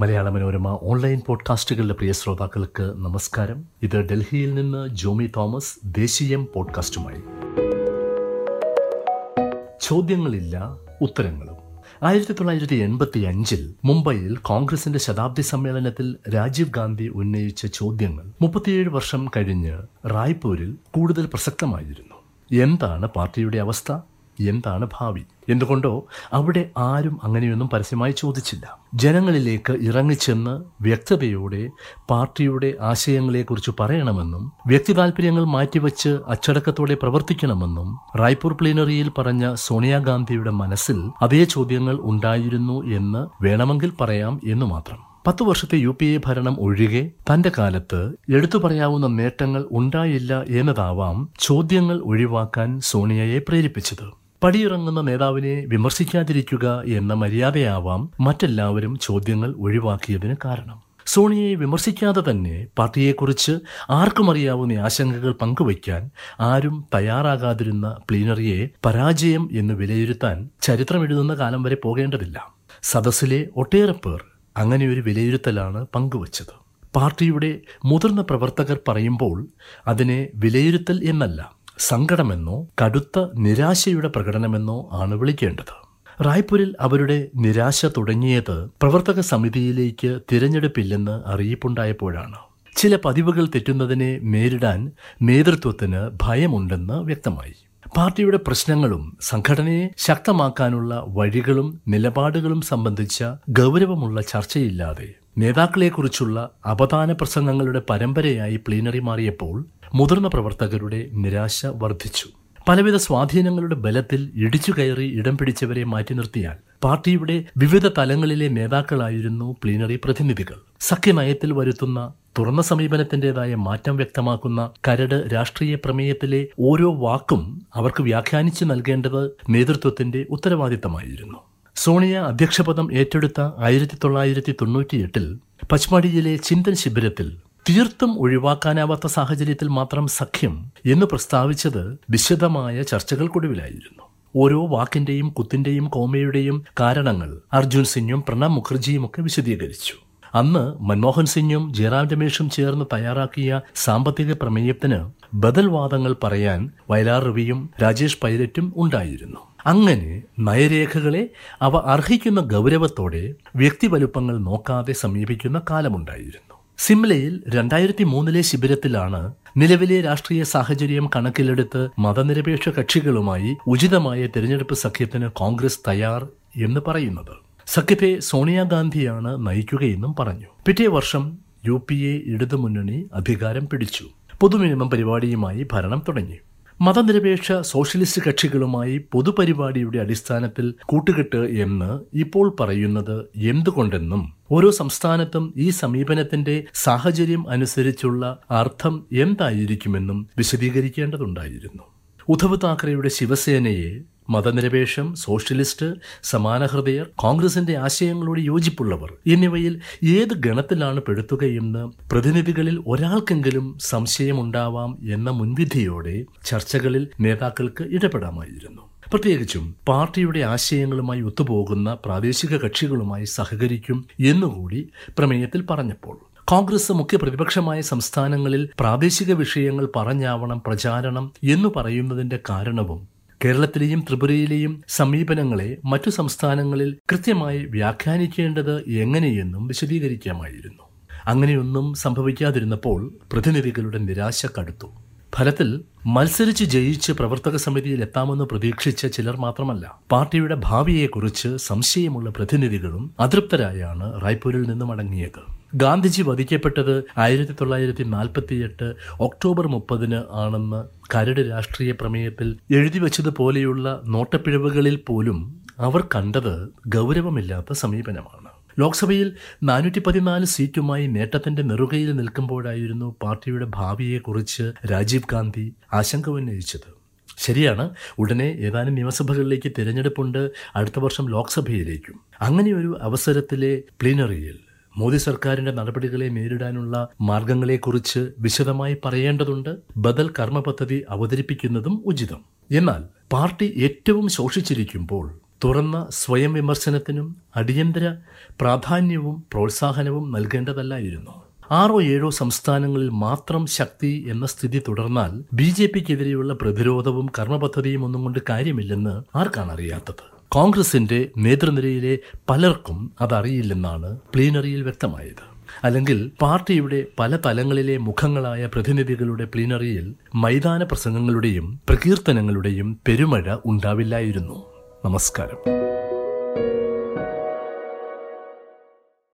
Malayala Manorama online പോഡ്കാസ്റ്റുകളുടെ പ്രിയ ശ്രോതാക്കൾക്ക് നമസ്കാരം. ഇത് ഡൽഹിയിൽ നിന്ന് ജോമി തോമസ് ദേശീയം പോഡ്കാസ്റ്റുമായി. ചോദ്യങ്ങളില്ല, ഉത്തരങ്ങളും. 1985 മുംബൈയിൽ കോൺഗ്രസിന്റെ ശതാബ്ദി സമ്മേളനത്തിൽ രാജീവ് ഗാന്ധി ഉന്നയിച്ച ചോദ്യങ്ങൾ 37 വർഷം കഴിഞ്ഞ് റായ്പൂരിൽ കൂടുതൽ പ്രസക്തമായിരുന്നു. എന്താണ് പാർട്ടിയുടെ അവസ്ഥ, എന്താണ് ഭാവി? എന്തുകൊണ്ടോ അവിടെ ആരും അങ്ങനെയൊന്നും പരസ്യമായി ചോദിച്ചില്ല. ജനങ്ങളിലേക്ക് ഇറങ്ങിച്ചെന്ന് വ്യക്തതയോടെ പാർട്ടിയുടെ ആശയങ്ങളെക്കുറിച്ച് പറയണമെന്നും വ്യക്തി താല്പര്യങ്ങൾ മാറ്റിവെച്ച് അച്ചടക്കത്തോടെ പ്രവർത്തിക്കണമെന്നും റായ്പൂർ പ്ലീനറിയിൽ പറഞ്ഞ സോണിയ ഗാന്ധിയുടെ മനസ്സിൽ അതേ ചോദ്യങ്ങൾ ഉണ്ടായിരുന്നു എന്ന് വേണമെങ്കിൽ പറയാം എന്ന് മാത്രം. 10 വർഷത്തെ UPA ഭരണം ഒഴികെ തന്റെ കാലത്ത് എടുത്തു പറയാവുന്ന നേട്ടങ്ങൾ ഉണ്ടായില്ല എന്നതാവാം ചോദ്യങ്ങൾ ഒഴിവാക്കാൻ സോണിയയെ പ്രേരിപ്പിച്ചത്. പടിയിറങ്ങുന്ന നേതാവിനെ വിമർശിക്കാതിരിക്കുക എന്ന മര്യാദയാവാം മറ്റെല്ലാവരും ചോദ്യങ്ങൾ ഒഴിവാക്കിയതിന് കാരണം. സോണിയയെ വിമർശിക്കാതെ തന്നെ പാർട്ടിയെക്കുറിച്ച് ആർക്കും അറിയാവുന്ന ആശങ്കകൾ പങ്കുവയ്ക്കാൻ ആരും തയ്യാറാകാതിരുന്ന പ്ലീനറിയെ പരാജയം എന്ന് വിലയിരുത്താൻ ചരിത്രം എഴുതുന്ന കാലം വരെ പോകേണ്ടതില്ല. സദസ്സിലെ ഒട്ടേറെ പേർ അങ്ങനെയൊരു വിലയിരുത്തലാണ് പങ്കുവച്ചത്. പാർട്ടിയുടെ മുതിർന്ന പ്രവർത്തകർ പറയുമ്പോൾ അതിനെ വിലയിരുത്തൽ എന്നല്ല, സങ്കടമെന്നോ കടുത്ത നിരാശയുടെ പ്രകടനമെന്നോ ആണ് വിളിക്കേണ്ടത്. റായ്പൂരിൽ അവരുടെ നിരാശ തുടങ്ങിയത് പ്രവർത്തക സമിതിയിലേക്ക് തിരഞ്ഞെടുപ്പില്ലെന്ന് അറിയിപ്പുണ്ടായപ്പോഴാണ്. ചില പതിവുകൾ തെറ്റുന്നതിനെ നേരിടാൻ നേതൃത്വത്തിന് ഭയമുണ്ടെന്ന് വ്യക്തമായി. പാർട്ടിയുടെ പ്രശ്നങ്ങളും സംഘടനയെ ശക്തമാക്കാനുള്ള വഴികളും നിലപാടുകളും സംബന്ധിച്ച ഗൗരവമുള്ള ചർച്ചയില്ലാതെ നേതാക്കളെക്കുറിച്ചുള്ള അപദാന പ്രസംഗങ്ങളുടെ പരമ്പരയായി പ്ലീനറി മാറിയപ്പോൾ മുതിർന്ന പ്രവർത്തകരുടെ നിരാശ വർദ്ധിച്ചു. പലവിധ സ്വാധീനങ്ങളുടെ ബലത്തിൽ ഇടിച്ചു കയറി ഇടം പിടിച്ചവരെ മാറ്റി നിർത്തിയാൽ പാർട്ടിയുടെ വിവിധ തലങ്ങളിലെ നേതാക്കളായിരുന്നു പ്ലീനറി പ്രതിനിധികൾ. സഖ്യനയത്തിൽ വരുത്തുന്ന തുറന്ന സമീപനത്തിൻ്റെതായ മാറ്റം വ്യക്തമാക്കുന്ന കരട് രാഷ്ട്രീയ പ്രമേയത്തിലെ ഓരോ വാക്കും അവർക്ക് വ്യാഖ്യാനിച്ചു നൽകേണ്ടത് നേതൃത്വത്തിന്റെ ഉത്തരവാദിത്തമായിരുന്നു. സോണിയ അധ്യക്ഷപദം ഏറ്റെടുത്ത 1998 പച്ച്മാഡിയിലെ ചിന്തൻ ശിബിരത്തിൽ തീർത്തും ഒഴിവാക്കാനാവാത്ത സാഹചര്യത്തിൽ മാത്രം സഖ്യം എന്ന് പ്രസ്താവിച്ചത് വിശദമായ ചർച്ചകൾക്കൊടുവിലായിരുന്നു. ഓരോ വാക്കിന്റെയും കുത്തിന്റെയും കോമയുടെയും കാരണങ്ങൾ അർജുൻ സിംഗും പ്രണബ് മുഖർജിയുമൊക്കെ വിശദീകരിച്ചു. അന്ന് മൻമോഹൻ സിംഗും ജയറാം രമേഷും ചേർന്ന് തയ്യാറാക്കിയ സാമ്പത്തിക പ്രമേയത്തിന് ബദൽവാദങ്ങൾ പറയാൻ വയലാർ റവിയും രാജേഷ് പൈലറ്റും ഉണ്ടായിരുന്നു. അങ്ങനെ നയരേഖകളെ അവ അർഹിക്കുന്ന ഗൗരവത്തോടെ വ്യക്തിവലുപ്പങ്ങൾ നോക്കാതെ സമീപിക്കുന്ന കാലമുണ്ടായിരുന്നു. സിംലയിൽ 2003 ശിബിരത്തിലാണ് നിലവിലെ രാഷ്ട്രീയ സാഹചര്യം കണക്കിലെടുത്ത് മതനിരപേക്ഷ കക്ഷികളുമായി ഉചിതമായ തെരഞ്ഞെടുപ്പ് സഖ്യത്തിന് കോൺഗ്രസ് തയ്യാർ എന്ന് പറയുന്നത്. സഖ്യത്തെ സോണിയാഗാന്ധിയാണ് നയിക്കുകയെന്നും പറഞ്ഞു. പിറ്റേ വർഷം UPA ഇടതുമുന്നണി അധികാരം പിടിച്ചു. പൊതുമിനിമം പരിപാടിയുമായി ഭരണം തുടങ്ങി. മതനിരപേക്ഷ സോഷ്യലിസ്റ്റ് കക്ഷികളുമായി പൊതുപരിപാടിയുടെ അടിസ്ഥാനത്തിൽ കൂട്ടുകെട്ട് എന്ന് ഇപ്പോൾ പറയുന്നത് എന്തുകൊണ്ടെന്നും ഓരോ സംസ്ഥാനത്തും ഈ സമീപനത്തിന്റെ സാഹചര്യം അനുസരിച്ചുള്ള അർത്ഥം എന്തായിരിക്കുമെന്നും വിശദീകരിക്കേണ്ടതുണ്ടായിരുന്നു. ഉദ്ധവ് താക്കറെയുടെ ശിവസേനയെ മതനിരപേക്ഷം, സോഷ്യലിസ്റ്റ്, സമാനഹൃദയർ, കോൺഗ്രസിന്റെ ആശയങ്ങളോട് യോജിപ്പുള്ളവർ എന്നിവയിൽ ഏത് ഗണത്തിലാണ് പെടുത്തുകയെന്ന് പ്രതിനിധികളിൽ ഒരാൾക്കെങ്കിലും സംശയമുണ്ടാവാം എന്ന മുൻവിധിയോടെ ചർച്ചകളിൽ നേതാക്കൾക്ക് ഇടപെടാമായിരുന്നു. പ്രത്യേകിച്ചും പാർട്ടിയുടെ ആശയങ്ങളുമായി ഒത്തുപോകുന്ന പ്രാദേശിക കക്ഷികളുമായി സഹകരിക്കും എന്നുകൂടി പ്രമേയത്തിൽ പറഞ്ഞപ്പോൾ കോൺഗ്രസ് മുഖ്യ പ്രതിപക്ഷമായ സംസ്ഥാനങ്ങളിൽ പ്രാദേശിക വിഷയങ്ങൾ പറഞ്ഞാവണം പ്രചാരണം എന്നു പറയുന്നതിന്റെ കാരണവും കേരളത്തിലെയും ത്രിപുരയിലെയും സമീപനങ്ങളെ മറ്റു സംസ്ഥാനങ്ങളിൽ കൃത്യമായി വ്യാഖ്യാനിക്കേണ്ടത് എങ്ങനെയെന്നും വിശദീകരിക്കാമായിരുന്നു. അങ്ങനെയൊന്നും സംഭവിക്കാതിരുന്നപ്പോൾ പ്രതിനിധികളുടെ നിരാശ കടുത്തു. ഫലത്തിൽ മത്സരിച്ച് ജയിച്ച് പ്രവർത്തക സമിതിയിൽ എത്താമെന്ന് പ്രതീക്ഷിച്ച ചിലർ മാത്രമല്ല, പാർട്ടിയുടെ ഭാവിയെക്കുറിച്ച് സംശയമുള്ള പ്രതിനിധികളും അതൃപ്തരായാണ് റായ്പൂരിൽ നിന്ന് മടങ്ങിയത്. ഗാന്ധിജി വധിക്കപ്പെട്ടത് 1948 ഒക്ടോബർ 30 ആണെന്ന് കരട് രാഷ്ട്രീയ പ്രമേയത്തിൽ എഴുതിവെച്ചതുപോലെയുള്ള നോട്ടപ്പിഴവുകളിൽ പോലും അവർ കണ്ടത് ഗൗരവമില്ലാത്ത സമീപനമാണ്. ലോക്സഭയിൽ 414 സീറ്റുമായി നേട്ടത്തിന്റെ നെറുകയിൽ നിൽക്കുമ്പോഴായിരുന്നു പാർട്ടിയുടെ ഭാവിയെക്കുറിച്ച് രാജീവ് ഗാന്ധി ആശങ്ക ഉന്നയിച്ചത്. ശരിയാണ്, ഉടനെ ഏതാനും നിയമസഭകളിലേക്ക് തിരഞ്ഞെടുപ്പുണ്ട്, അടുത്ത വർഷം ലോക്സഭയിലേക്കും. അങ്ങനെയൊരു അവസരത്തിലെ പ്ലീനറിയിൽ മോദി സർക്കാരിന്റെ നടപടികളെ നേരിടാനുള്ള മാർഗങ്ങളെക്കുറിച്ച് വിശദമായി പറയേണ്ടതുണ്ട്. ബദൽ കർമ്മ പദ്ധതി അവതരിപ്പിക്കുന്നതും ഉചിതം. എന്നാൽ പാർട്ടി ഏറ്റവും ശോഷിച്ചിരിക്കുമ്പോൾ തുറന്ന സ്വയം വിമർശനത്തിനും അടിയന്തര പ്രാധാന്യവും പ്രോത്സാഹനവും നൽകേണ്ടതല്ലായിരുന്നു. 6 or 7 സംസ്ഥാനങ്ങളിൽ മാത്രം ശക്തി എന്ന സ്ഥിതി തുടർന്നാൽ BJPക്കെതിരെയുള്ള പ്രതിരോധവും കർമ്മപദ്ധതിയും ഒന്നും കൊണ്ട് കാര്യമില്ലെന്ന് ആർക്കാണ് അറിയാത്തത്? കോൺഗ്രസിൻ്റെ നേതൃനിരയിലെ പലർക്കും അതറിയില്ലെന്നാണ് പ്ലീനറിയിൽ വ്യക്തമായത്. അല്ലെങ്കിൽ പാർട്ടിയുടെ പല തലങ്ങളിലെ മുഖങ്ങളായ പ്രതിനിധികളുടെ പ്ലീനറിയിൽ മൈതാന പ്രസംഗങ്ങളുടെയും പ്രകീർത്തനങ്ങളുടെയും പെരുമഴ ഉണ്ടാവില്ലായിരുന്നു. നമസ്കാരം.